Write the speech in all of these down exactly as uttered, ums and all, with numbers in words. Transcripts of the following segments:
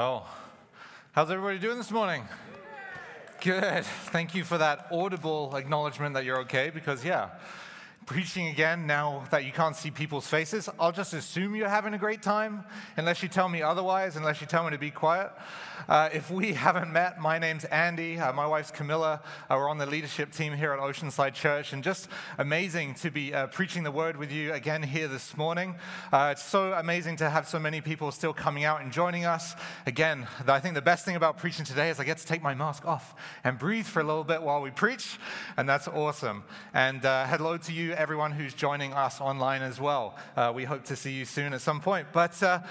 Oh, how's everybody doing this morning? Good. Thank you for that audible acknowledgement that you're okay, because, yeah, preaching again now that you can't see people's faces, I'll just assume you're having a great time, unless you tell me otherwise, unless you tell me to be quiet. Uh, if we haven't met, my name's Andy, uh, my wife's Camilla, uh, we're on the leadership team here at Oceanside Church, and just amazing to be uh, preaching the word with you again here this morning. Uh, it's so amazing to have so many people still coming out and joining us. Again, I think the best thing about preaching today is I get to take my mask off and breathe for a little bit while we preach, and that's awesome. And uh, hello to you, everyone who's joining us online as well. Uh, we hope to see you soon at some point. But uh,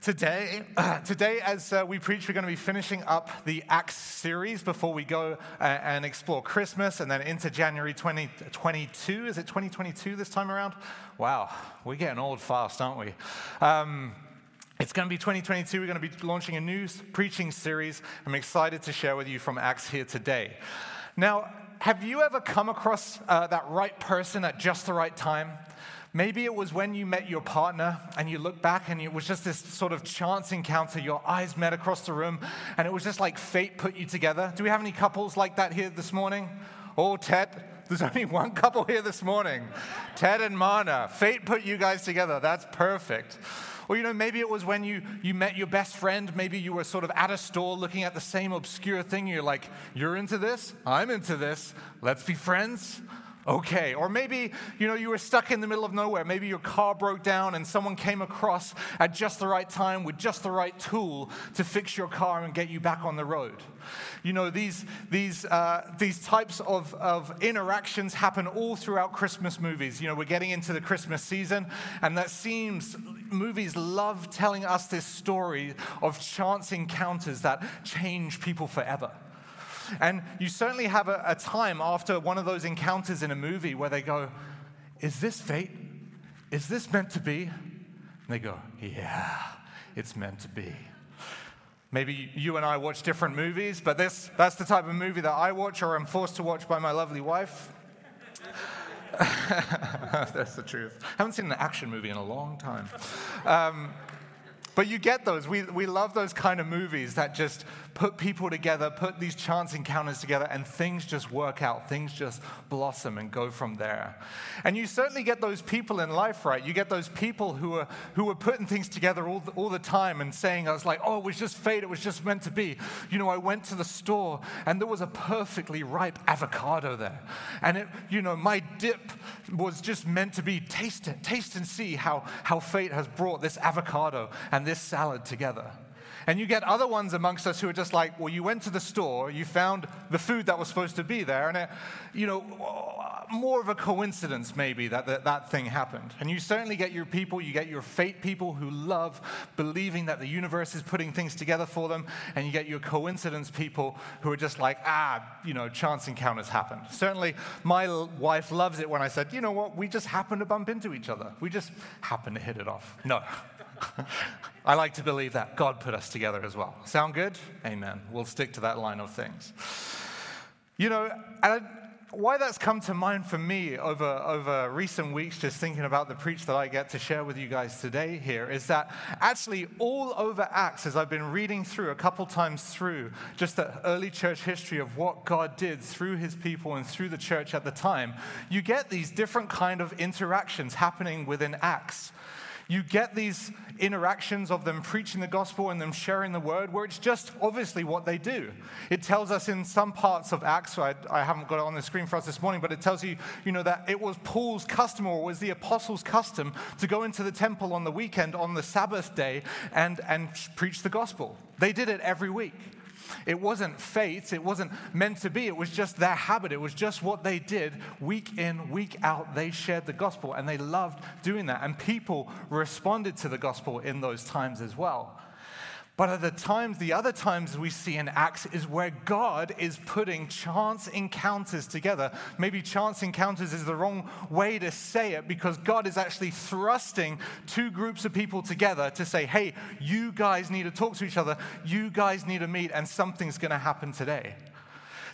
Today, uh, today, as uh, we preach, we're going to be finishing up the Acts series before we go uh, and explore Christmas and then into January twenty twenty-two. Is it twenty twenty-two this time around? Wow, we're getting old fast, aren't we? Um, It's going to be twenty twenty-two. We're going to be launching a new preaching series. I'm excited to share with you from Acts here today. Now, have you ever come across uh, that right person at just the right time? Maybe it was when you met your partner and you look back and it was just this sort of chance encounter. Your eyes met across the room and it was just like fate put you together. Do we have any couples like that here this morning? Oh, Ted. There's only one couple here this morning. Ted and Marna. Fate put you guys together. That's perfect. Or, you know, maybe it was when you, you met your best friend. Maybe you were sort of at a store looking at the same obscure thing. You're like, you're into this? I'm into this. Let's be friends. Okay. Or maybe, you know, you were stuck in the middle of nowhere. Maybe your car broke down and someone came across at just the right time with just the right tool to fix your car and get you back on the road. You know, these these uh, these types of, of interactions happen all throughout Christmas movies. You know, we're getting into the Christmas season, and that seems movies love telling us this story of chance encounters that change people forever. And you certainly have a, a time after one of those encounters in a movie where they go, is this fate? Is this meant to be? And they go, yeah, it's meant to be. Maybe you and I watch different movies, but this that's the type of movie that I watch or am forced to watch by my lovely wife. That's the truth. I haven't seen an action movie in a long time. Um, But you get those. We we love those kind of movies that just put people together, put these chance encounters together, and things just work out. Things just blossom and go from there. And you certainly get those people in life, right? You get those people who are who are putting things together all the, all the time and saying, I was like, oh, it was just fate. It was just meant to be. You know, I went to the store, and there was a perfectly ripe avocado there. And, it, you know, my dip was just meant to be. Taste it. Taste and see how, how fate has brought this avocado and this salad together. And you get other ones amongst us who are just like, well, you went to the store, you found the food that was supposed to be there, and it, you know, more of a coincidence maybe that, that that thing happened. And you certainly get your people, you get your fate people who love believing that the universe is putting things together for them, and you get your coincidence people who are just like, ah, you know, chance encounters happen. Certainly my l- wife loves it when I said, you know what, we just happened to bump into each other. We just happened to hit it off. No. I like to believe that God put us together as well. Sound good? Amen. We'll stick to that line of things. You know, and why that's come to mind for me over, over recent weeks, just thinking about the preach that I get to share with you guys today here, is that actually all over Acts, as I've been reading through a couple times through just the early church history of what God did through his people and through the church at the time, you get these different kind of interactions happening within Acts. You get these interactions of them preaching the gospel and them sharing the word, where it's just obviously what they do. It tells us in some parts of Acts, I, I haven't got it on the screen for us this morning, but it tells you, you know, that it was Paul's custom, or was the apostles' custom, to go into the temple on the weekend, on the Sabbath day, and, and preach the gospel. They did it every week. It wasn't fate. It wasn't meant to be. It was just their habit. It was just what they did week in, week out. They shared the gospel, and they loved doing that. And people responded to the gospel in those times as well. But at the times, the other times we see in Acts is where God is putting chance encounters together. Maybe chance encounters is the wrong way to say it, because God is actually thrusting two groups of people together to say, hey, you guys need to talk to each other. You guys need to meet, and something's going to happen today.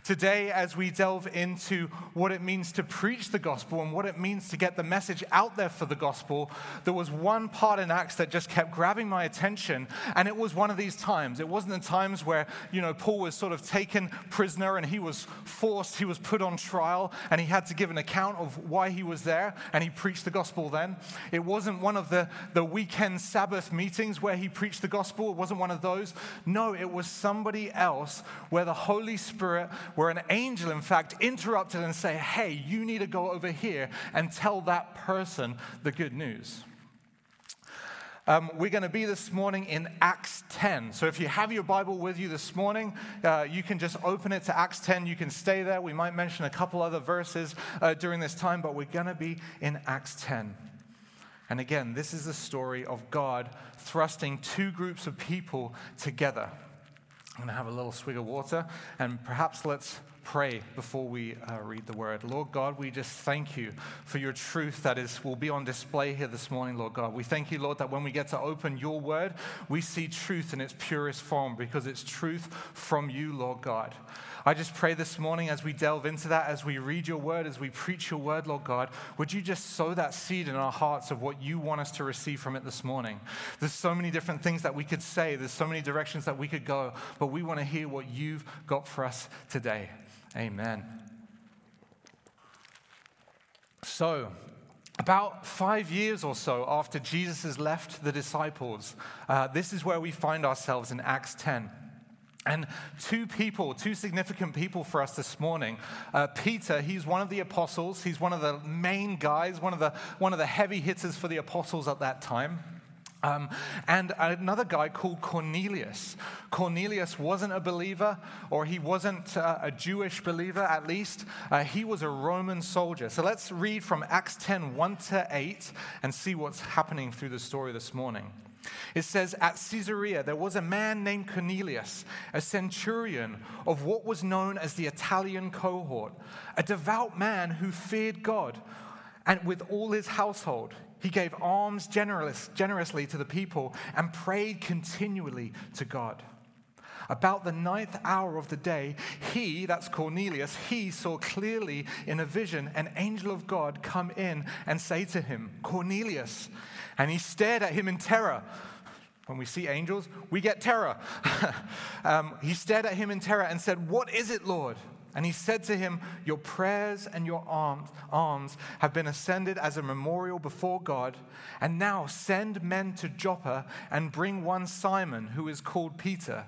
Today, as we delve into what it means to preach the gospel and what it means to get the message out there for the gospel, there was one part in Acts that just kept grabbing my attention, and it was one of these times. It wasn't the times where, you know, Paul was sort of taken prisoner and he was forced, he was put on trial, and he had to give an account of why he was there, and he preached the gospel then. It wasn't one of the, the weekend Sabbath meetings where he preached the gospel. It wasn't one of those. No, it was somebody else where the Holy Spirit, where an angel, in fact, interrupted and said, hey, you need to go over here and tell that person the good news. Um, we're going to be this morning in Acts ten. So if you have your Bible with you this morning, uh, you can just open it to Acts ten. You can stay there. We might mention a couple other verses uh, during this time, but we're going to be in Acts ten. And again, this is the story of God thrusting two groups of people together. I'm going to have a little swig of water, and perhaps let's pray before we uh, read the word. Lord God, we just thank you for your truth that is will be on display here this morning, Lord God. We thank you, Lord, that when we get to open your word, we see truth in its purest form because it's truth from you, Lord God. I just pray this morning as we delve into that, as we read your word, as we preach your word, Lord God, would you just sow that seed in our hearts of what you want us to receive from it this morning? There's so many different things that we could say. There's so many directions that we could go, but we want to hear what you've got for us today. Amen. So, about five years or so after Jesus has left the disciples, uh, this is where we find ourselves in Acts ten. And two people, two significant people for us this morning. Uh, Peter, he's one of the apostles. He's one of the main guys, one of the one of the heavy hitters for the apostles at that time. Um, and another guy called Cornelius. Cornelius wasn't a believer, or he wasn't uh, a Jewish believer at least. Uh, he was a Roman soldier. So let's read from Acts ten, one to eight, and see what's happening through the story this morning. It says, at Caesarea, there was a man named Cornelius, a centurion of what was known as the Italian cohort, a devout man who feared God, and with all his household. He gave alms generous, generously to the people and prayed continually to God. About the ninth hour of the day, he, that's Cornelius, he saw clearly in a vision an angel of God come in and say to him, Cornelius. And he stared at him in terror. When we see angels, we get terror. um, he stared at him in terror and said, what is it, Lord? And he said to him, your prayers and your alms have been ascended as a memorial before God. And now send men to Joppa and bring one Simon, who is called Peter.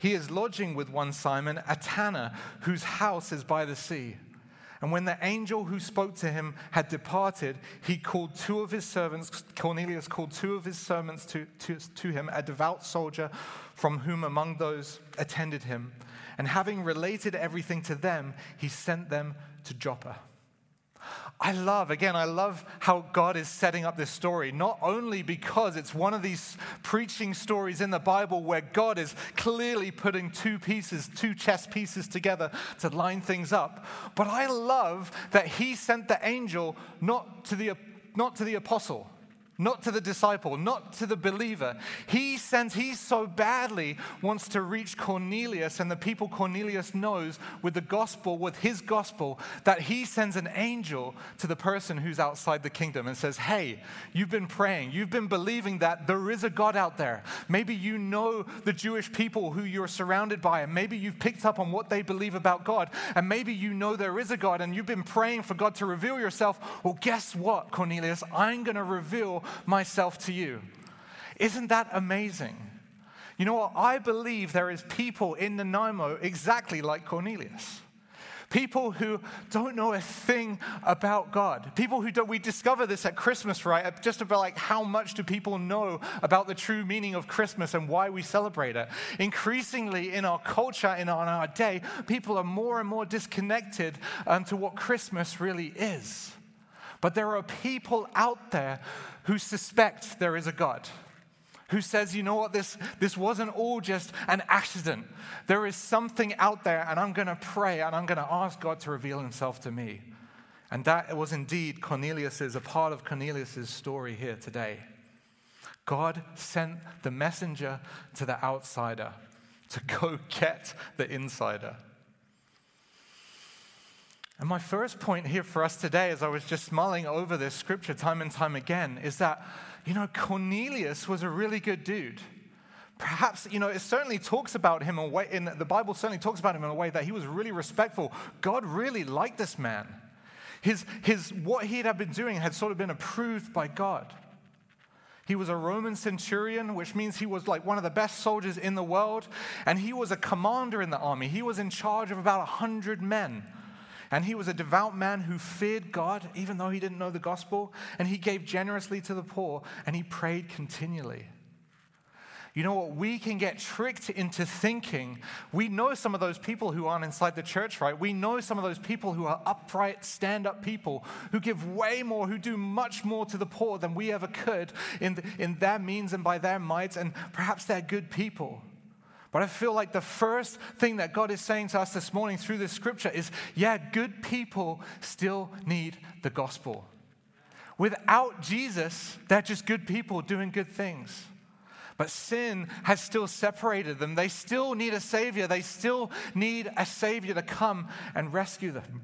He is lodging with one Simon, a tanner, whose house is by the sea. And when the angel who spoke to him had departed, he called two of his servants, Cornelius called two of his servants to, to, to him, a devout soldier from whom among those attended him. And having related everything to them, he sent them to Joppa. I love, again, I love how God is setting up this story, not only because it's one of these preaching stories in the Bible where God is clearly putting two pieces, two chess pieces together to line things up, but I love that he sent the angel not to the, not to the apostle, not to the disciple, not to the believer. He sends, he so badly wants to reach Cornelius and the people Cornelius knows with the gospel, with his gospel, that he sends an angel to the person who's outside the kingdom and says, hey, you've been praying, you've been believing that there is a God out there. Maybe you know the Jewish people who you're surrounded by, and maybe you've picked up on what they believe about God, and maybe you know there is a God, and you've been praying for God to reveal yourself. Well, guess what, Cornelius? I'm going to reveal myself to you. Isn't that amazing? You know what? I believe there is people in Nanaimo exactly like Cornelius. People who don't know a thing about God. People who don't, we discover this at Christmas, right? Just about like how much do people know about the true meaning of Christmas and why we celebrate it. Increasingly in our culture, in our, in our day, people are more and more disconnected um, to what Christmas really is. But there are people out there who suspect there is a God, who says, you know what, this, this wasn't all just an accident. There is something out there, and I'm going to pray, and I'm going to ask God to reveal himself to me. And that was indeed Cornelius's, a part of Cornelius's story here today. God sent the messenger to the outsider to go get the insider. And my first point here for us today, as I was just mulling over this scripture time and time again, is that, you know, Cornelius was a really good dude. Perhaps, you know, it certainly talks about him, in a way, in the Bible certainly talks about him in a way that he was really respectful. God really liked this man. His, his, what he had been doing had sort of been approved by God. He was a Roman centurion, which means he was like one of the best soldiers in the world. And he was a commander in the army. He was in charge of about one hundred men. And he was a devout man who feared God, even though he didn't know the gospel. And he gave generously to the poor, and he prayed continually. You know what? We can get tricked into thinking. We know some of those people who aren't inside the church, right? We know some of those people who are upright, stand-up people who give way more, who do much more to the poor than we ever could in, the, in their means and by their might, and perhaps they're good people. But I feel like the first thing that God is saying to us this morning through this scripture is, yeah, good people still need the gospel. Without Jesus, they're just good people doing good things. But sin has still separated them. They still need a Savior. They still need a Savior to come and rescue them.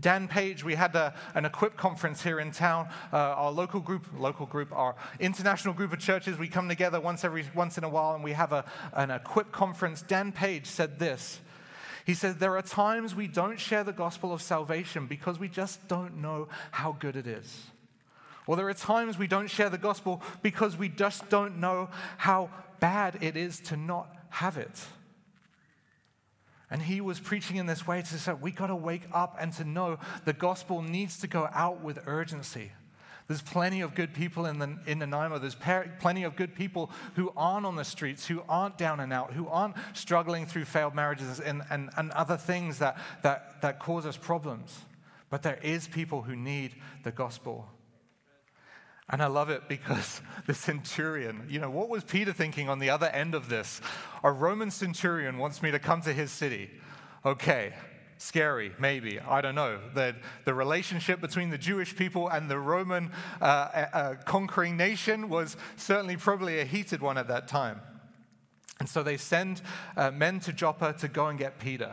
Dan Page, we had a, an Equip conference here in town. Uh, our local group, local group, our international group of churches, we come together once every once in a while and we have a, an Equip conference. Dan Page said this. He said, there are times we don't share the gospel of salvation because we just don't know how good it is. Well, there are times we don't share the gospel because we just don't know how bad it is to not have it. And he was preaching in this way to say, we got to wake up and to know the gospel needs to go out with urgency. There's plenty of good people in the, in Nanaimo. There's par- plenty of good people who aren't on the streets, who aren't down and out, who aren't struggling through failed marriages and, and, and other things that, that, that cause us problems. But there is people who need the gospel. And I love it because the centurion, you know, what was Peter thinking on the other end of this? A Roman centurion wants me to come to his city. Okay, scary, maybe, I don't know. The, the relationship between the Jewish people and the Roman uh, uh, conquering nation was certainly probably a heated one at that time. And so they send uh, men to Joppa to go and get Peter.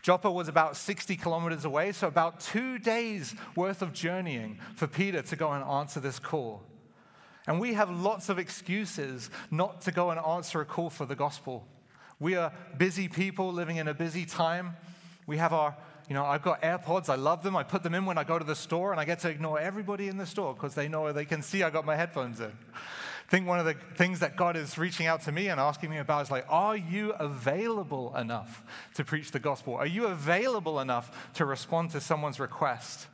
Joppa was about sixty kilometers away, so about two days worth of journeying for Peter to go and answer this call. And we have lots of excuses not to go and answer a call for the gospel. We are busy people living in a busy time. We have our, you know, I've got AirPods, I love them, I put them in when I go to the store, and I get to ignore everybody in the store because they know, they can see I got my headphones in. I think one of the things that God is reaching out to me and asking me about is like, are you available enough to preach the gospel? Are you available enough to respond to someone's request?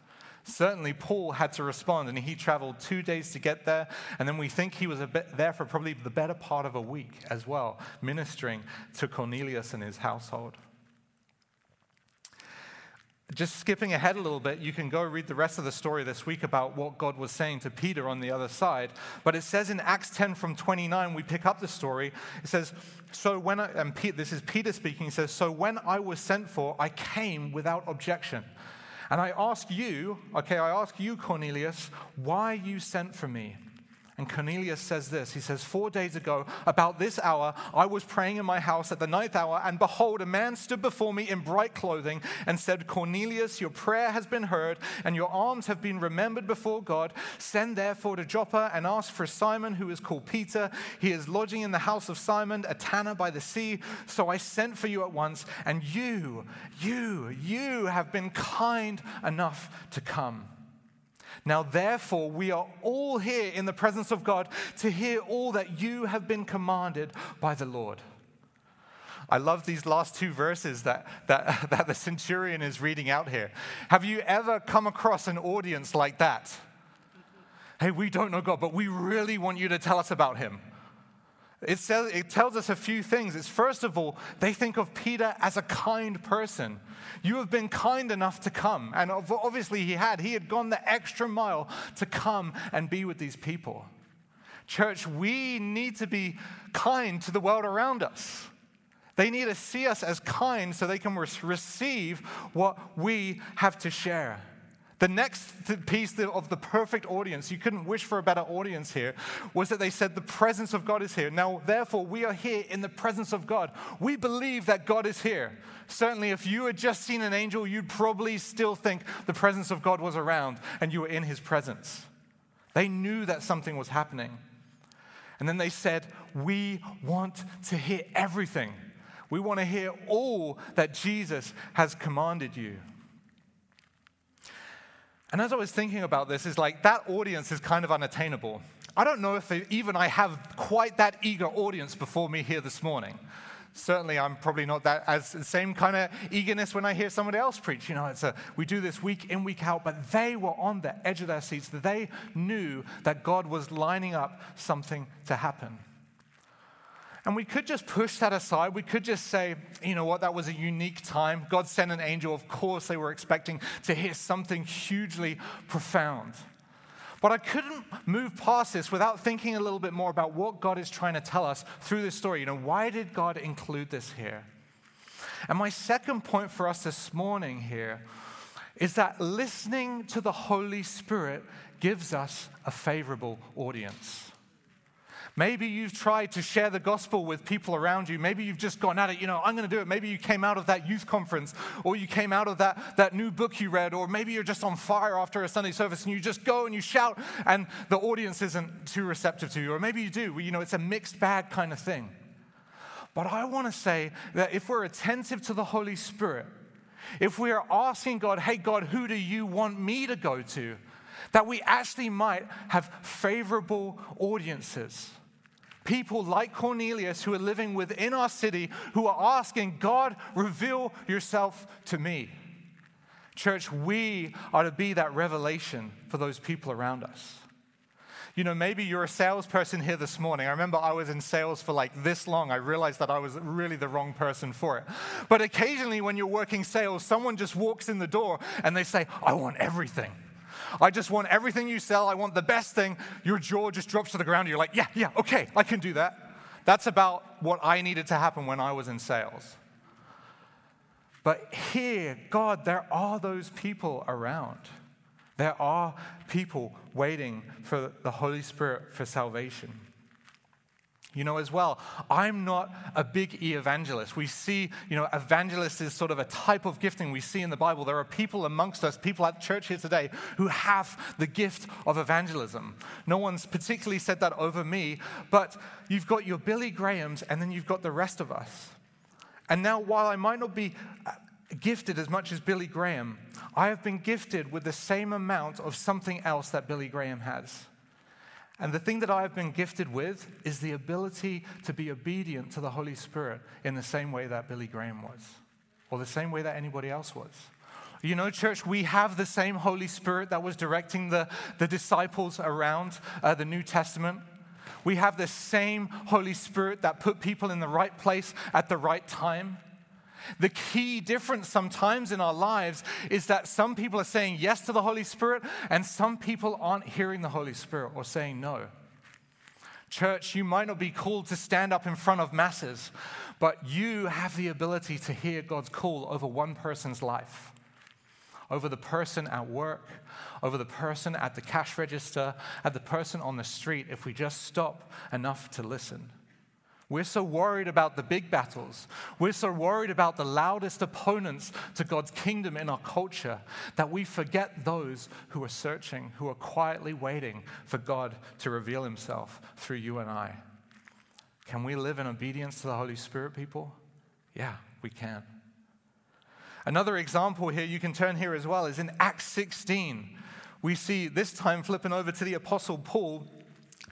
Certainly Paul had to respond, and he traveled two days to get there, and then we think he was a bit there for probably the better part of a week as well, ministering to Cornelius and his household. Just skipping ahead a little bit, you can go read the rest of the story this week about what God was saying to Peter on the other side. But it says in Acts ten from twenty-nine, we pick up the story. It says, so when I, and Pete, this is Peter speaking, he says, so when I was sent for, I came without objection. And I ask you, okay, I ask you, Cornelius, why you sent for me? And Cornelius says this, he says, four days ago, about this hour, I was praying in my house at the ninth hour, and behold, a man stood before me in bright clothing and said, Cornelius, your prayer has been heard, and your alms have been remembered before God. Send therefore to Joppa and ask for Simon, who is called Peter. He is lodging in the house of Simon, a tanner by the sea. So I sent for you at once, and you, you, you have been kind enough to come. Now, therefore, we are all here in the presence of God to hear all that you have been commanded by the Lord. I love these last two verses that, that, that the centurion is reading out here. Have you ever come across an audience like that? Hey, we don't know God, but we really want you to tell us about him. It says, it tells us a few things. It's first of all, they think of Peter as a kind person. You have been kind enough to come. And obviously he had. He had gone the extra mile to come and be with these people. Church, we need to be kind to the world around us. They need to see us as kind so they can receive what we have to share. The next piece of the perfect audience, you couldn't wish for a better audience here, was that they said the presence of God is here. Now, therefore, we are here in the presence of God. We believe that God is here. Certainly, if you had just seen an angel, you'd probably still think the presence of God was around and you were in his presence. They knew that something was happening. And then they said, we want to hear everything. We want to hear all that Jesus has commanded you. And as I was thinking about this, it's like that audience is kind of unattainable. I don't know if even I have quite that eager audience before me here this morning. Certainly, I'm probably not that as the same kind of eagerness when I hear somebody else preach. You know, it's a, we do this week in, week out, but they were on the edge of their seats. They knew that God was lining up something to happen. And we could just push that aside. We could just say, you know what, that was a unique time. God sent an angel. Of course, they were expecting to hear something hugely profound. But I couldn't move past this without thinking a little bit more about what God is trying to tell us through this story. You know, why did God include this here? And my second point for us this morning here is that listening to the Holy Spirit gives us a favorable audience. Maybe you've tried to share the gospel with people around you. Maybe you've just gone at it, you know, I'm going to do it. Maybe you came out of that youth conference, or you came out of that, that new book you read, or maybe you're just on fire after a Sunday service and you just go and you shout and the audience isn't too receptive to you. Or maybe you do. You know, it's a mixed bag kind of thing. But I want to say that if we're attentive to the Holy Spirit, if we are asking God, hey, God, who do you want me to go to? That we actually might have favorable audiences. People like Cornelius who are living within our city, who are asking, God, reveal yourself to me. Church, we are to be that revelation for those people around us. You know, maybe you're a salesperson here this morning. I remember I was in sales for like this long. I realized that I was really the wrong person for it. But occasionally when you're working sales, someone just walks in the door and they say, I want everything. I just want everything you sell. I want the best thing. Your jaw just drops to the ground. You're like, yeah, yeah, okay, I can do that. That's about what I needed to happen when I was in sales. But here, God, there are those people around. There are people waiting for the Holy Spirit for salvation. You know, as well, I'm not a big E evangelist. We see, you know, evangelist is sort of a type of gifting we see in the Bible. There are people amongst us, people at church here today, who have the gift of evangelism. No one's particularly said that over me, but you've got your Billy Grahams and then you've got the rest of us. And now, while I might not be gifted as much as Billy Graham, I have been gifted with the same amount of something else that Billy Graham has. And the thing that I have been gifted with is the ability to be obedient to the Holy Spirit in the same way that Billy Graham was, or the same way that anybody else was. You know, church, we have the same Holy Spirit that was directing the, the disciples around uh, the New Testament. We have the same Holy Spirit that put people in the right place at the right time. The key difference sometimes in our lives is that some people are saying yes to the Holy Spirit and some people aren't hearing the Holy Spirit or saying no. Church, you might not be called to stand up in front of masses, but you have the ability to hear God's call over one person's life, over the person at work, over the person at the cash register, at the person on the street, if we just stop enough to listen. We're so worried about the big battles. We're so worried about the loudest opponents to God's kingdom in our culture that we forget those who are searching, who are quietly waiting for God to reveal himself through you and I. Can we live in obedience to the Holy Spirit, people? Yeah, we can. Another example here, you can turn here as well, is in Acts sixteen. We see this time flipping over to the Apostle Paul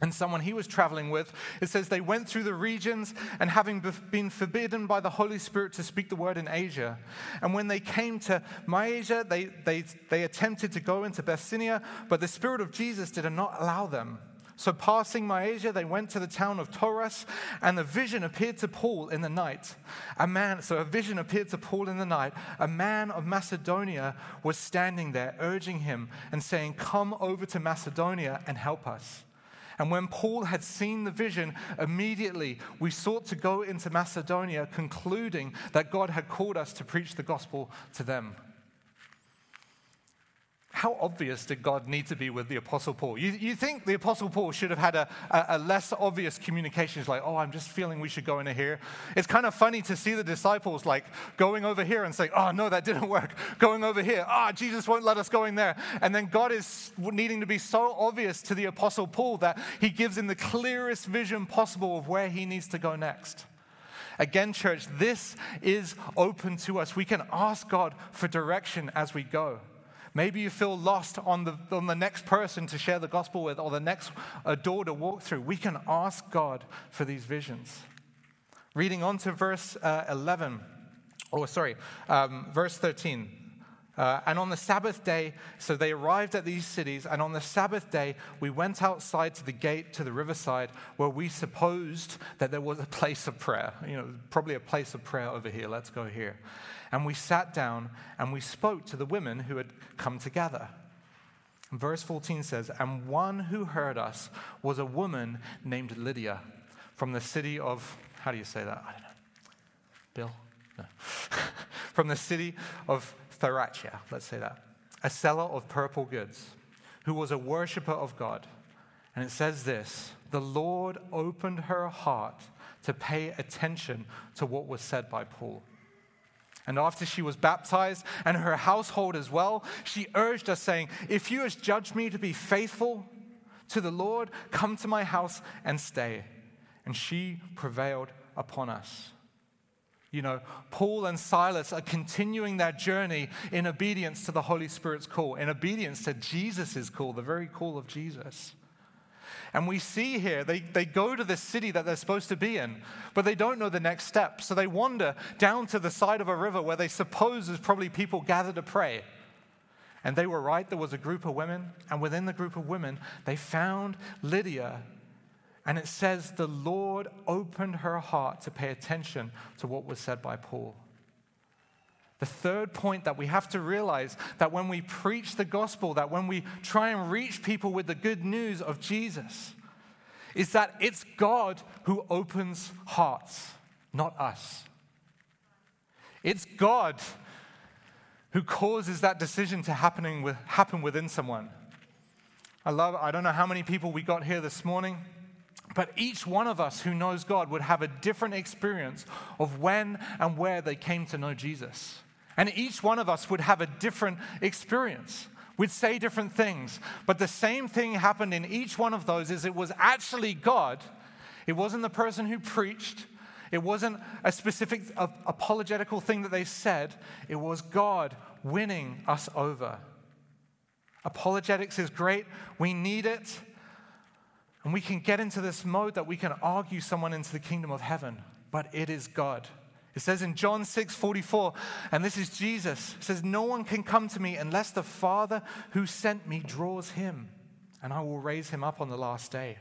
and someone he was traveling with. It says they went through the regions and having been forbidden by the Holy Spirit to speak the word in Asia. And when they came to Mysia, they, they, they attempted to go into Bithynia, but the Spirit of Jesus did not allow them. So passing Mysia, they went to the town of Troas, and the vision appeared to Paul in the night. A man, so a vision appeared to Paul in the night. A man of Macedonia was standing there, urging him and saying, come over to Macedonia and help us. And when Paul had seen the vision, immediately we sought to go into Macedonia, concluding that God had called us to preach the gospel to them. how obvious did God need to be with the Apostle Paul? You, you think the Apostle Paul should have had a, a, a less obvious communication. It's like, oh, I'm just feeling we should go into here. It's kind of funny to see the disciples like going over here and saying, oh, no, that didn't work. Going over here, ah, oh, Jesus won't let us go in there. And then God is needing to be so obvious to the Apostle Paul that he gives him the clearest vision possible of where he needs to go next. Again, church, this is open to us. We can ask God for direction as we go. Maybe you feel lost on the, on the next person to share the gospel with or the next uh, door to walk through. We can ask God for these visions. Reading on to verse uh, eleven, or sorry, um, verse thirteen. Uh, and on the Sabbath day, so they arrived at these cities, and on the Sabbath day, we went outside to the gate to the riverside where we supposed that there was a place of prayer. You know, probably a place of prayer over here. Let's go here. And we sat down and we spoke to the women who had come to gather. And verse fourteen says, and one who heard us was a woman named Lydia from the city of, how do you say that? I don't know. Bill? No. From the city of Thyatira, let's say that, a seller of purple goods, who was a worshiper of God. And it says this, the Lord opened her heart to pay attention to what was said by Paul. And after she was baptized, and her household as well, she urged us, saying, if you has judged me to be faithful to the Lord, come to my house and stay. And she prevailed upon us. You know, Paul and Silas are continuing their journey in obedience to the Holy Spirit's call, in obedience to Jesus' call, the very call of Jesus. And we see here, they, they go to the city that they're supposed to be in, but they don't know the next step. So they wander down to the side of a river where they suppose there's probably people gathered to pray. And they were right, there was a group of women, and within the group of women, they found Lydia. And it says, the Lord opened her heart to pay attention to what was said by Paul. The third point that we have to realize that when we preach the gospel, that when we try and reach people with the good news of Jesus, is that it's God who opens hearts, not us. It's God who causes that decision to happening with, happen within someone. I love, I don't know how many people we got here this morning, but each one of us who knows God would have a different experience of when and where they came to know Jesus. And each one of us would have a different experience. We'd say different things. But the same thing happened in each one of those is it was actually God. It wasn't the person who preached. It wasn't a specific apologetical thing that they said. It was God winning us over. Apologetics is great. We need it. And we can get into this mode that we can argue someone into the kingdom of heaven, but it is God. It says in John six forty-four, and this is Jesus, it says, no one can come to me unless the Father who sent me draws him, and I will raise him up on the last day.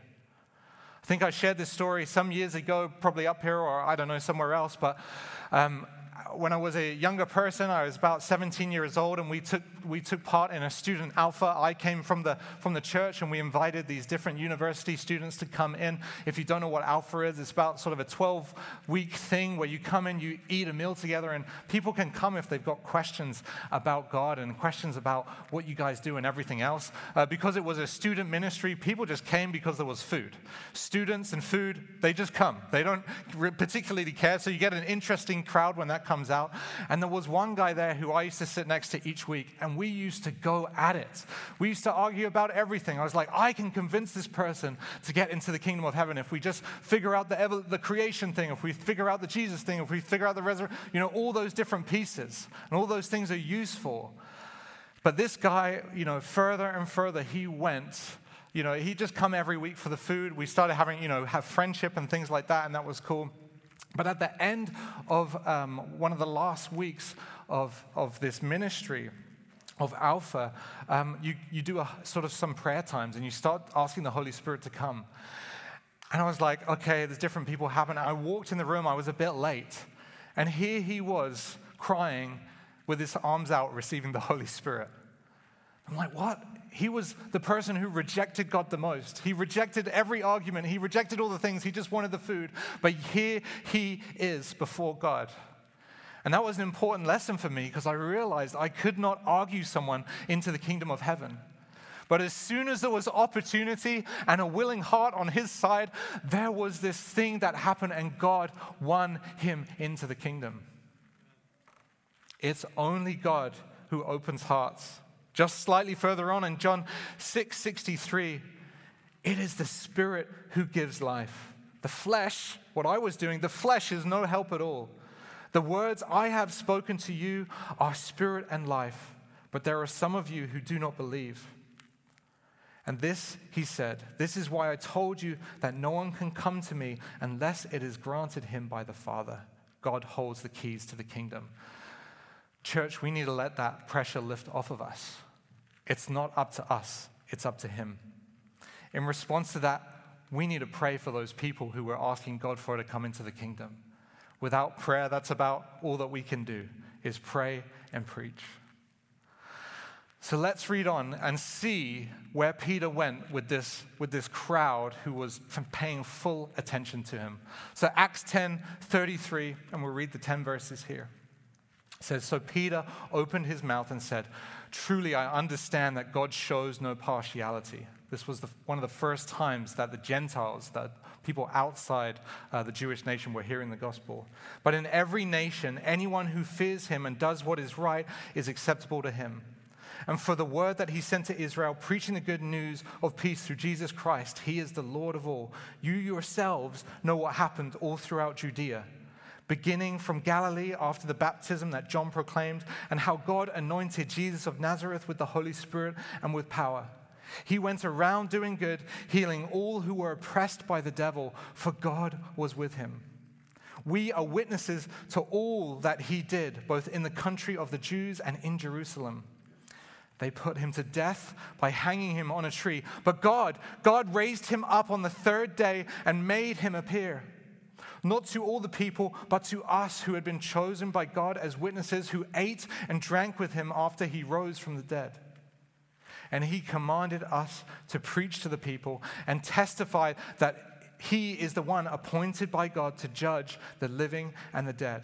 I think I shared this story some years ago, probably up here or I don't know, somewhere else, but um, when I was a younger person, I was about seventeen years old, and we took we took part in a student alpha. I came from the from the church, and we invited these different university students to come in. If you don't know what alpha is, it's about sort of a twelve-week thing where you come in, you eat a meal together, and people can come if they've got questions about God and questions about what you guys do and everything else. Uh, because it was a student ministry, people just came because there was food. Students and food, they just come. They don't particularly care, so you get an interesting crowd when that comes out. And there was one guy there who I used to sit next to each week, and we used to go at it. We used to argue about everything. I was like, I can convince this person to get into the kingdom of heaven if we just figure out the ever, the creation thing, if we figure out the Jesus thing, if we figure out the resurrection, you know, all those different pieces, and all those things are useful. But this guy, you know, further and further he went. You know, he'd just come every week for the food. We started having, you know, have friendship and things like that, and that was cool. But at the end of um, one of the last weeks of, of this ministry, of Alpha, um, you, you do a sort of some prayer times, and you start asking the Holy Spirit to come. And I was like, okay, there's different people happening. I walked in the room. I was a bit late. And here he was crying with his arms out, receiving the Holy Spirit. I'm like, what? He was the person who rejected God the most. He rejected every argument. He rejected all the things. He just wanted the food. But here he is before God. And that was an important lesson for me because I realized I could not argue someone into the kingdom of heaven. But as soon as there was opportunity and a willing heart on his side, there was this thing that happened and God won him into the kingdom. It's only God who opens hearts. Just slightly further on in John six sixty-three, it is the Spirit who gives life. The flesh, what I was doing, the flesh is no help at all. The words I have spoken to you are spirit and life, but there are some of you who do not believe. And this, he said, this is why I told you that no one can come to me unless it is granted him by the Father. God holds the keys to the kingdom. Church, we need to let that pressure lift off of us. It's not up to us, it's up to him. In response to that, we need to pray for those people who we're asking God for to come into the kingdom. Without prayer, that's about all that we can do, is pray and preach. So let's read on and see where Peter went with this, with this crowd who was paying full attention to him. So Acts ten thirty-three, and we'll read the ten verses here. It says, so Peter opened his mouth and said, truly I understand that God shows no partiality. This was the, one of the first times that the Gentiles, that people outside uh, the Jewish nation were hearing the gospel. But in every nation, anyone who fears him and does what is right is acceptable to him. And for the word that he sent to Israel, preaching the good news of peace through Jesus Christ, he is the Lord of all. You yourselves know what happened all throughout Judea, beginning from Galilee after the baptism that John proclaimed, and how God anointed Jesus of Nazareth with the Holy Spirit and with power. He went around doing good, healing all who were oppressed by the devil, for God was with him. We are witnesses to all that he did, both in the country of the Jews and in Jerusalem. They put him to death by hanging him on a tree. But God, God raised him up on the third day and made him appear, not to all the people, but to us who had been chosen by God as witnesses, who ate and drank with him after he rose from the dead. And he commanded us to preach to the people and testify that he is the one appointed by God to judge the living and the dead.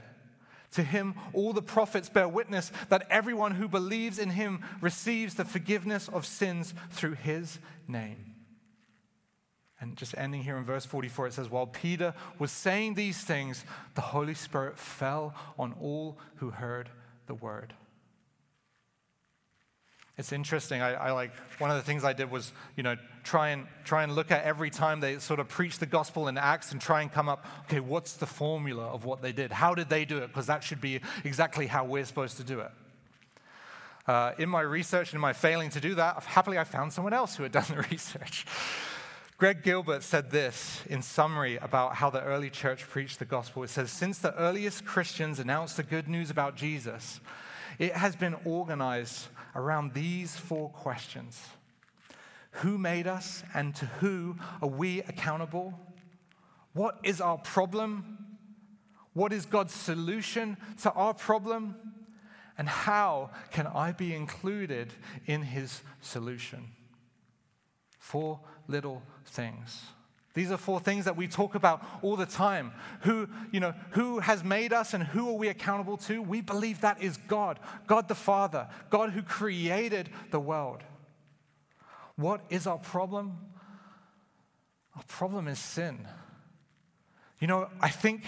To him, all the prophets bear witness that everyone who believes in him receives the forgiveness of sins through his name. And just ending here in verse forty-four, it says, while Peter was saying these things, the Holy Spirit fell on all who heard the word. It's interesting. I, I like one of the things I did was, you know, try and try and look at every time they sort of preach the gospel in Acts and try and come up, okay, what's the formula of what they did? How did they do it? Because that should be exactly how we're supposed to do it. Uh, in my research and in my failing to do that, happily I found someone else who had done the research. Greg Gilbert said this in summary about how the early church preached the gospel. It says, since the earliest Christians announced the good news about Jesus, it has been organized around these four questions. Who made us and to who are we accountable? What is our problem? What is God's solution to our problem? And how can I be included in his solution? Four little things. These are four things that we talk about all the time. Who, you know, who has made us and who are we accountable to? We believe that is God, God the Father, God who created the world. What is our problem? Our problem is sin. You know, I think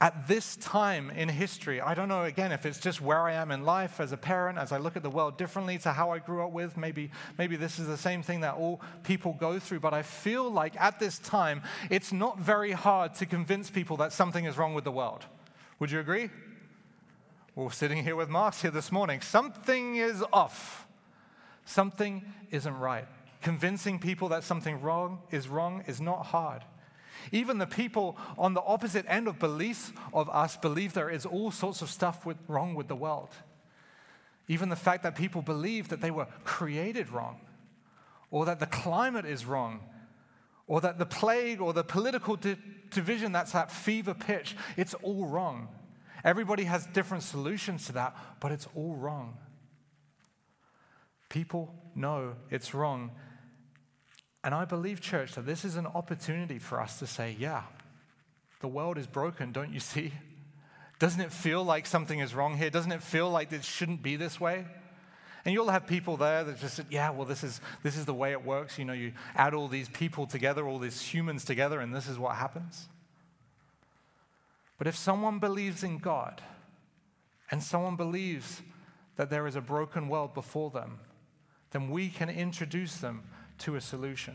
at this time in history, I don't know, again, if it's just where I am in life as a parent, as I look at the world differently to how I grew up with, maybe maybe this is the same thing that all people go through, but I feel like at this time, it's not very hard to convince people that something is wrong with the world. Would you agree? Well, sitting here with Mark's here this morning, something is off. Something isn't right. Convincing people that something wrong is wrong is not hard. Even the people on the opposite end of beliefs of us believe there is all sorts of stuff with, wrong with the world. Even the fact that people believe that they were created wrong, or that the climate is wrong, or that the plague or the political di- division that's at fever pitch, it's all wrong. Everybody has different solutions to that, but it's all wrong. People know it's wrong. And I believe, church, that this is an opportunity for us to say, yeah, the world is broken, don't you see? Doesn't it feel like something is wrong here? Doesn't it feel like it shouldn't be this way? And you'll have people there that just said, yeah, well, this is this is the way it works. You know, you add all these people together, all these humans together, and this is what happens. But if someone believes in God and someone believes that there is a broken world before them, then we can introduce them to a solution.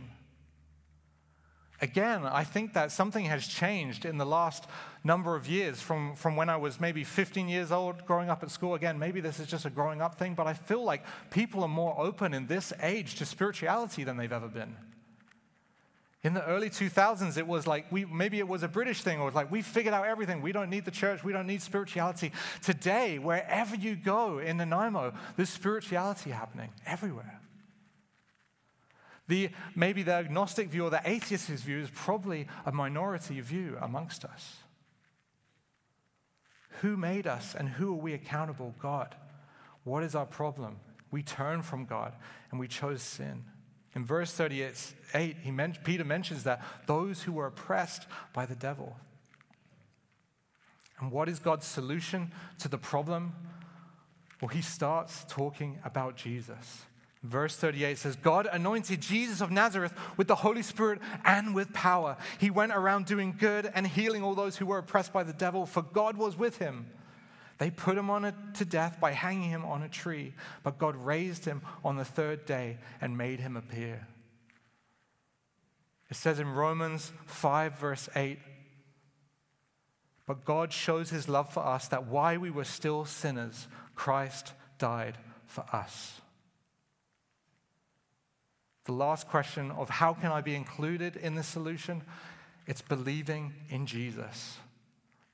Again, I think that something has changed in the last number of years from, from when I was maybe fifteen years old growing up at school. Again, maybe this is just a growing up thing, but I feel like people are more open in this age to spirituality than they've ever been. In the early two thousands, it was like, we maybe it was a British thing, or like, we figured out everything. We don't need the church. We don't need spirituality. Today, wherever you go in Nanaimo, there's spirituality happening everywhere. The, maybe the agnostic view or the atheist view is probably a minority view amongst us. Who made us and who are we accountable? God. What is our problem? We turn from God and we chose sin. In verse thirty-eight, he men- Peter mentions that those who were oppressed by the devil. And what is God's solution to the problem? Well, he starts talking about Jesus. Verse thirty-eight says, God anointed Jesus of Nazareth with the Holy Spirit and with power. He went around doing good and healing all those who were oppressed by the devil, for God was with him. They put him on a, to death by hanging him on a tree, but God raised him on the third day and made him appear. It says in Romans five, verse eight, but God shows his love for us that while we were still sinners, Christ died for us. The last question of how can I be included in this solution? It's believing in Jesus.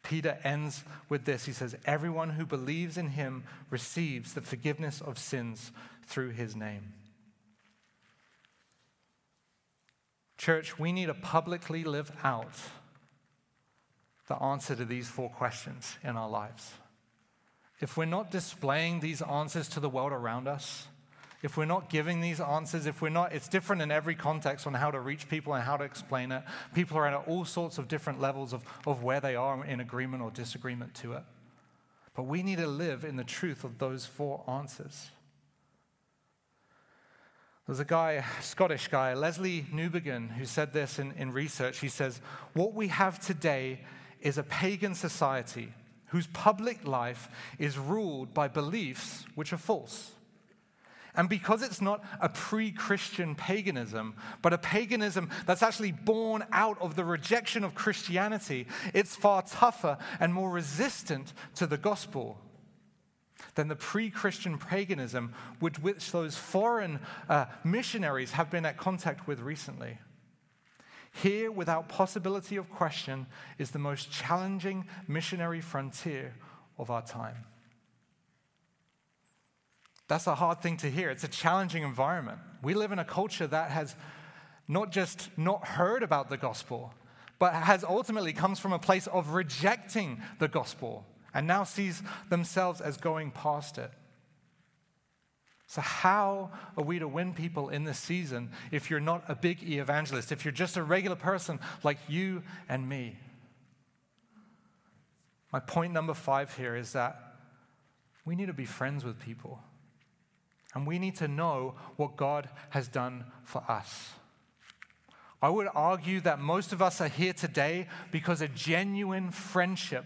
Peter ends with this. He says, everyone who believes in him receives the forgiveness of sins through his name. Church, we need to publicly live out the answer to these four questions in our lives. If we're not displaying these answers to the world around us, if we're not giving these answers, if we're not, it's different in every context on how to reach people and how to explain it. People are at all sorts of different levels of, of where they are in agreement or disagreement to it. But we need to live in the truth of those four answers. There's a guy, a Scottish guy, Leslie Newbigin, who said this in, in research. He says, what we have today is a pagan society whose public life is ruled by beliefs which are false. And because it's not a pre-Christian paganism, but a paganism that's actually born out of the rejection of Christianity, it's far tougher and more resistant to the gospel than the pre-Christian paganism with which those foreign uh, missionaries have been at contact with recently. Here, without possibility of question, is the most challenging missionary frontier of our time. That's a hard thing to hear. It's a challenging environment. We live in a culture that has not just not heard about the gospel, but has ultimately comes from a place of rejecting the gospel and now sees themselves as going past it. So how are we to win people in this season if you're not a big evangelist, if you're just a regular person like you and me? My point number five here is that we need to be friends with people. And we need to know what God has done for us. I would argue that most of us are here today because a genuine friendship,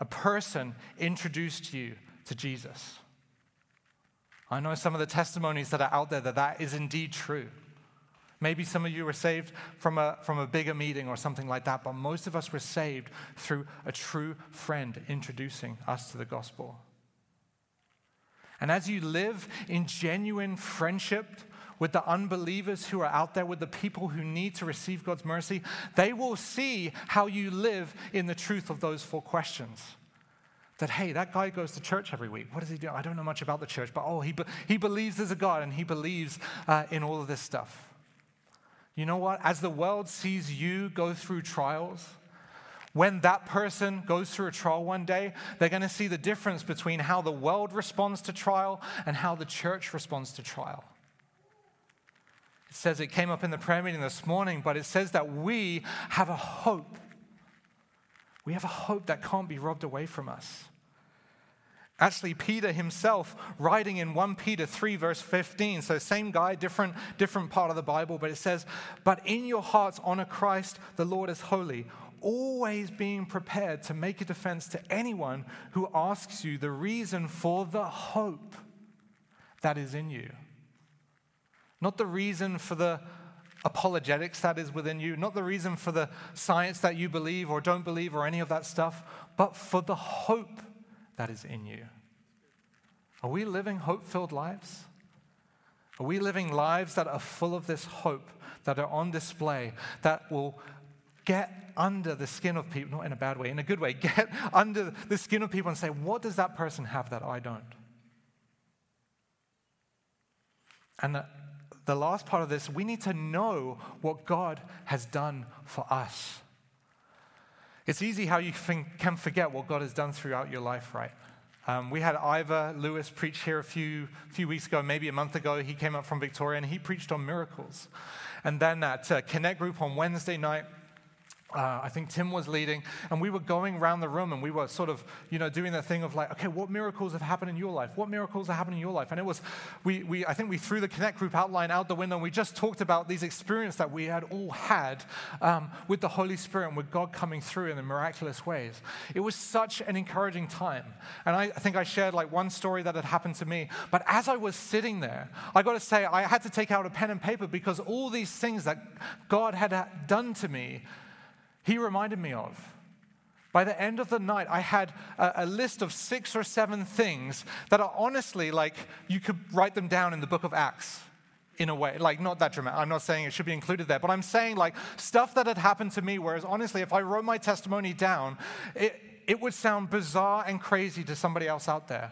a person introduced you to Jesus. I know some of the testimonies that are out there that that is indeed true. Maybe some of you were saved from a, from a bigger meeting or something like that, but most of us were saved through a true friend introducing us to the gospel. And as you live in genuine friendship with the unbelievers who are out there, with the people who need to receive God's mercy, they will see how you live in the truth of those four questions. That, hey, that guy goes to church every week. What does he do? I don't know much about the church, but oh, he, be- he believes there's a God and he believes uh, in all of this stuff. You know what? As the world sees you go through trials, when that person goes through a trial one day, they're going to see the difference between how the world responds to trial and how the church responds to trial. It says, it came up in the prayer meeting this morning, but it says that we have a hope We have a hope that can't be robbed away from us. Actually, Peter himself, writing in First Peter three, verse fifteen, so same guy, different, different part of the Bible, but it says, "But in your hearts honor Christ, the Lord is holy, always being prepared to make a defense to anyone who asks you the reason for the hope that is in you." Not the reason for the apologetics that is within you, not the reason for the science that you believe or don't believe or any of that stuff, but for the hope that is in you. Are we living hope-filled lives? Are we living lives that are full of this hope, that are on display, that will get under the skin of people, not in a bad way, in a good way, get under the skin of people and say, what does that person have that I don't? And the, the last part of this, we need to know what God has done for us. It's easy how you can forget what God has done throughout your life, right? Um, we had Ivor Lewis preach here a few few weeks ago, maybe a month ago. He came up from Victoria and he preached on miracles. And then at uh, Connect Group on Wednesday night, uh, I think Tim was leading, and we were going around the room and we were sort of, you know, doing that thing of like, okay, what miracles have happened in your life? What miracles have happened in your life? And it was, we we I think we threw the Connect Group outline out the window and we just talked about these experiences that we had all had um, with the Holy Spirit and with God coming through in the miraculous ways. It was such an encouraging time. And I, I think I shared like one story that had happened to me. But as I was sitting there, I got to say, I had to take out a pen and paper because all these things that God had done to me, He reminded me of. By the end of the night, I had a, a list of six or seven things that are honestly like, you could write them down in the book of Acts in a way. Like, not that dramatic. I'm not saying it should be included there, but I'm saying like stuff that had happened to me, whereas honestly, if I wrote my testimony down, it, it would sound bizarre and crazy to somebody else out there.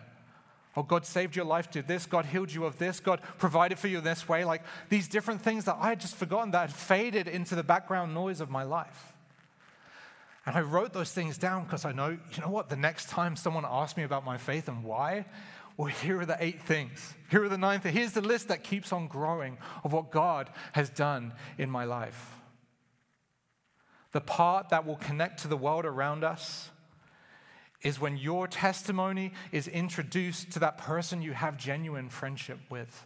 Oh, God saved your life, did this. God healed you of this. God provided for you in this way. Like these different things that I had just forgotten that had faded into the background noise of my life. And I wrote those things down because I know, you know what, the next time someone asks me about my faith and why, well, here are the eight things. Here are the nine things. Here's the list that keeps on growing of what God has done in my life. The part that will connect to the world around us is when your testimony is introduced to that person you have genuine friendship with.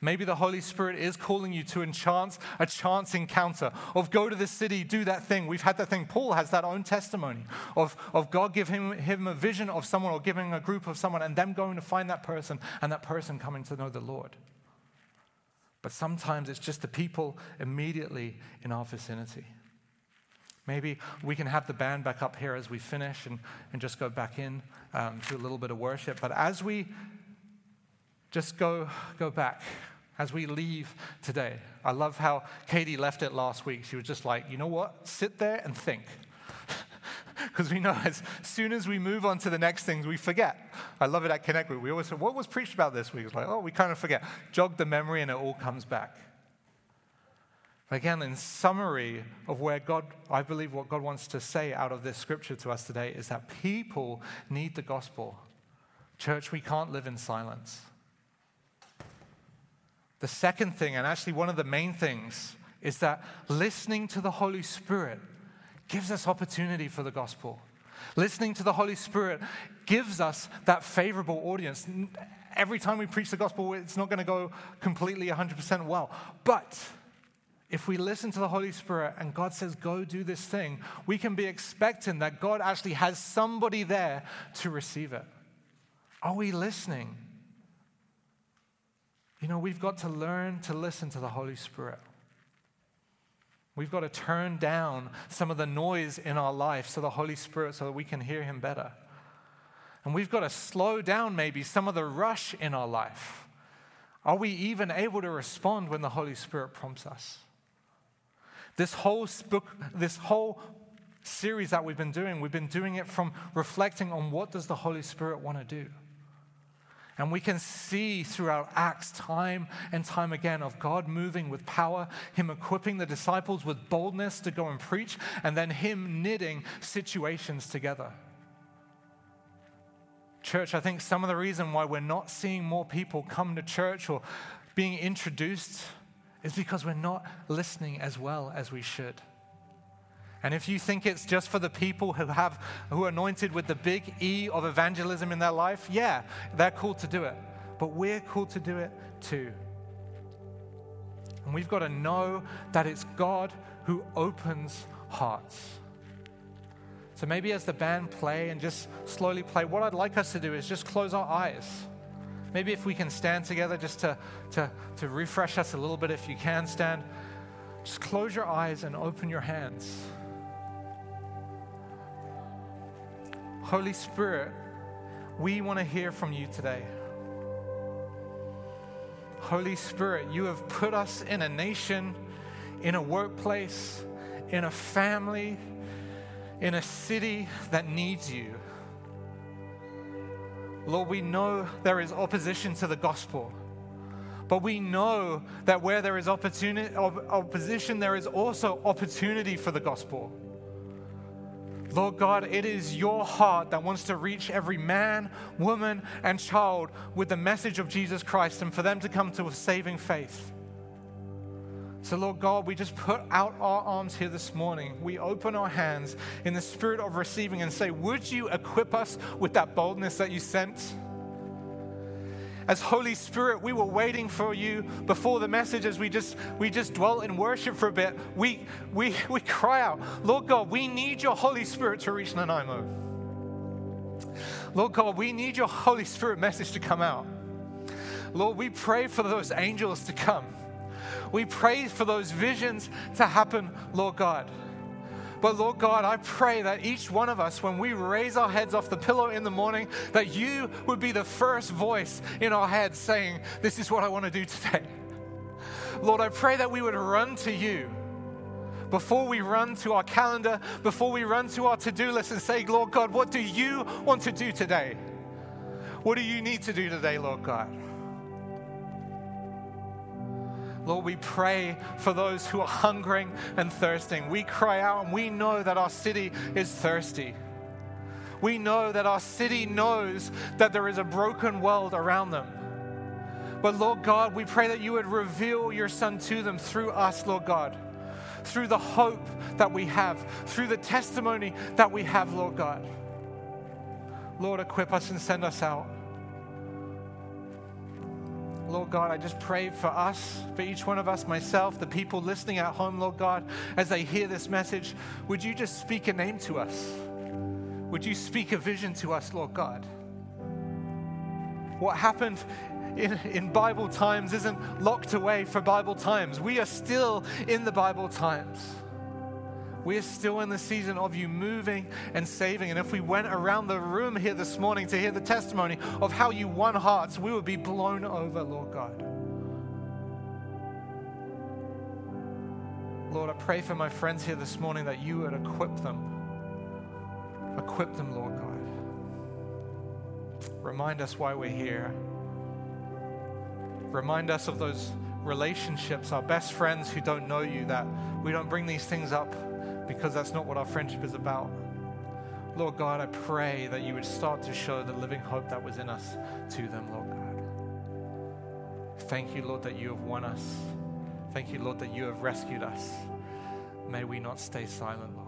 Maybe the Holy Spirit is calling you to enchance a chance encounter of go to the city, do that thing. We've had that thing. Paul has that own testimony of, of God giving him, him a vision of someone or giving a group of someone and them going to find that person and that person coming to know the Lord. But sometimes it's just the people immediately in our vicinity. Maybe we can have the band back up here as we finish and, and just go back in um, to a little bit of worship. But as we just go, go back, as we leave today, I love how Katie left it last week. She was just like, you know what? Sit there and think. Because we know as soon as we move on to the next things, we forget. I love it at Connect Group. We always say, what was preached about this week? It's like, oh, we kind of forget. Jog the memory and it all comes back. Again, in summary of where God, I believe what God wants to say out of this scripture to us today is that people need the gospel. Church, we can't live in silence. The second thing, and actually one of the main things, is that listening to the Holy Spirit gives us opportunity for the gospel. Listening to the Holy Spirit gives us that favorable audience. Every time we preach the gospel, it's not going to go completely one hundred percent well. But if we listen to the Holy Spirit and God says, go do this thing, we can be expecting that God actually has somebody there to receive it. Are we listening? You know, we've got to learn to listen to the Holy Spirit. We've got to turn down some of the noise in our life so the Holy Spirit, so that we can hear Him better. And we've got to slow down maybe some of the rush in our life. Are we even able to respond when the Holy Spirit prompts us? This whole book, this whole series that we've been doing, we've been doing it from reflecting on what does the Holy Spirit want to do? And we can see throughout Acts time and time again of God moving with power, Him equipping the disciples with boldness to go and preach, and then Him knitting situations together. Church, I think some of the reason why we're not seeing more people come to church or being introduced is because we're not listening as well as we should. And if you think it's just for the people who have who are anointed with the big E of evangelism in their life, yeah, they're called to do it. But we're called to do it too. And we've got to know that it's God who opens hearts. So maybe as the band play and just slowly play, what I'd like us to do is just close our eyes. Maybe if we can stand together just to, to, to refresh us a little bit, if you can stand, just close your eyes and open your hands. Holy Spirit, we want to hear from you today. Holy Spirit, you have put us in a nation, in a workplace, in a family, in a city that needs you. Lord, we know there is opposition to the gospel, but we know that where there is opportunity, opposition, there is also opportunity for the gospel. Lord God, it is your heart that wants to reach every man, woman, and child with the message of Jesus Christ and for them to come to a saving faith. So Lord God, we just put out our arms here this morning. We open our hands in the spirit of receiving and say, would you equip us with that boldness that you sent? As Holy Spirit, we were waiting for you before the message as we just we just dwelt in worship for a bit. We we we cry out, Lord God, we need your Holy Spirit to reach Nanaimo. Lord God, we need your Holy Spirit message to come out. Lord, we pray for those angels to come. We pray for those visions to happen, Lord God. But Lord God, I pray that each one of us, when we raise our heads off the pillow in the morning, that you would be the first voice in our heads saying, this is what I want to do today. Lord, I pray that we would run to you before we run to our calendar, before we run to our to-do list and say, Lord God, what do you want to do today? What do you need to do today, Lord God? Lord, we pray for those who are hungering and thirsting. We cry out and we know that our city is thirsty. We know that our city knows that there is a broken world around them. But Lord God, we pray that you would reveal your Son to them through us, Lord God, through the hope that we have, through the testimony that we have, Lord God. Lord, equip us and send us out. Lord God, I just pray for us, for each one of us, myself, the people listening at home, Lord God, as they hear this message, would you just speak a name to us? Would you speak a vision to us, Lord God? What happened in, in Bible times isn't locked away for Bible times. We are still in the Bible times. We are still in the season of you moving and saving. And if we went around the room here this morning to hear the testimony of how you won hearts, we would be blown over, Lord God. Lord, I pray for my friends here this morning that you would equip them. Equip them, Lord God. Remind us why we're here. Remind us of those relationships, our best friends who don't know you, that we don't bring these things up because that's not what our friendship is about. Lord God, I pray that you would start to show the living hope that was in us to them, Lord God. Thank you, Lord, that you have won us. Thank you, Lord, that you have rescued us. May we not stay silent, Lord.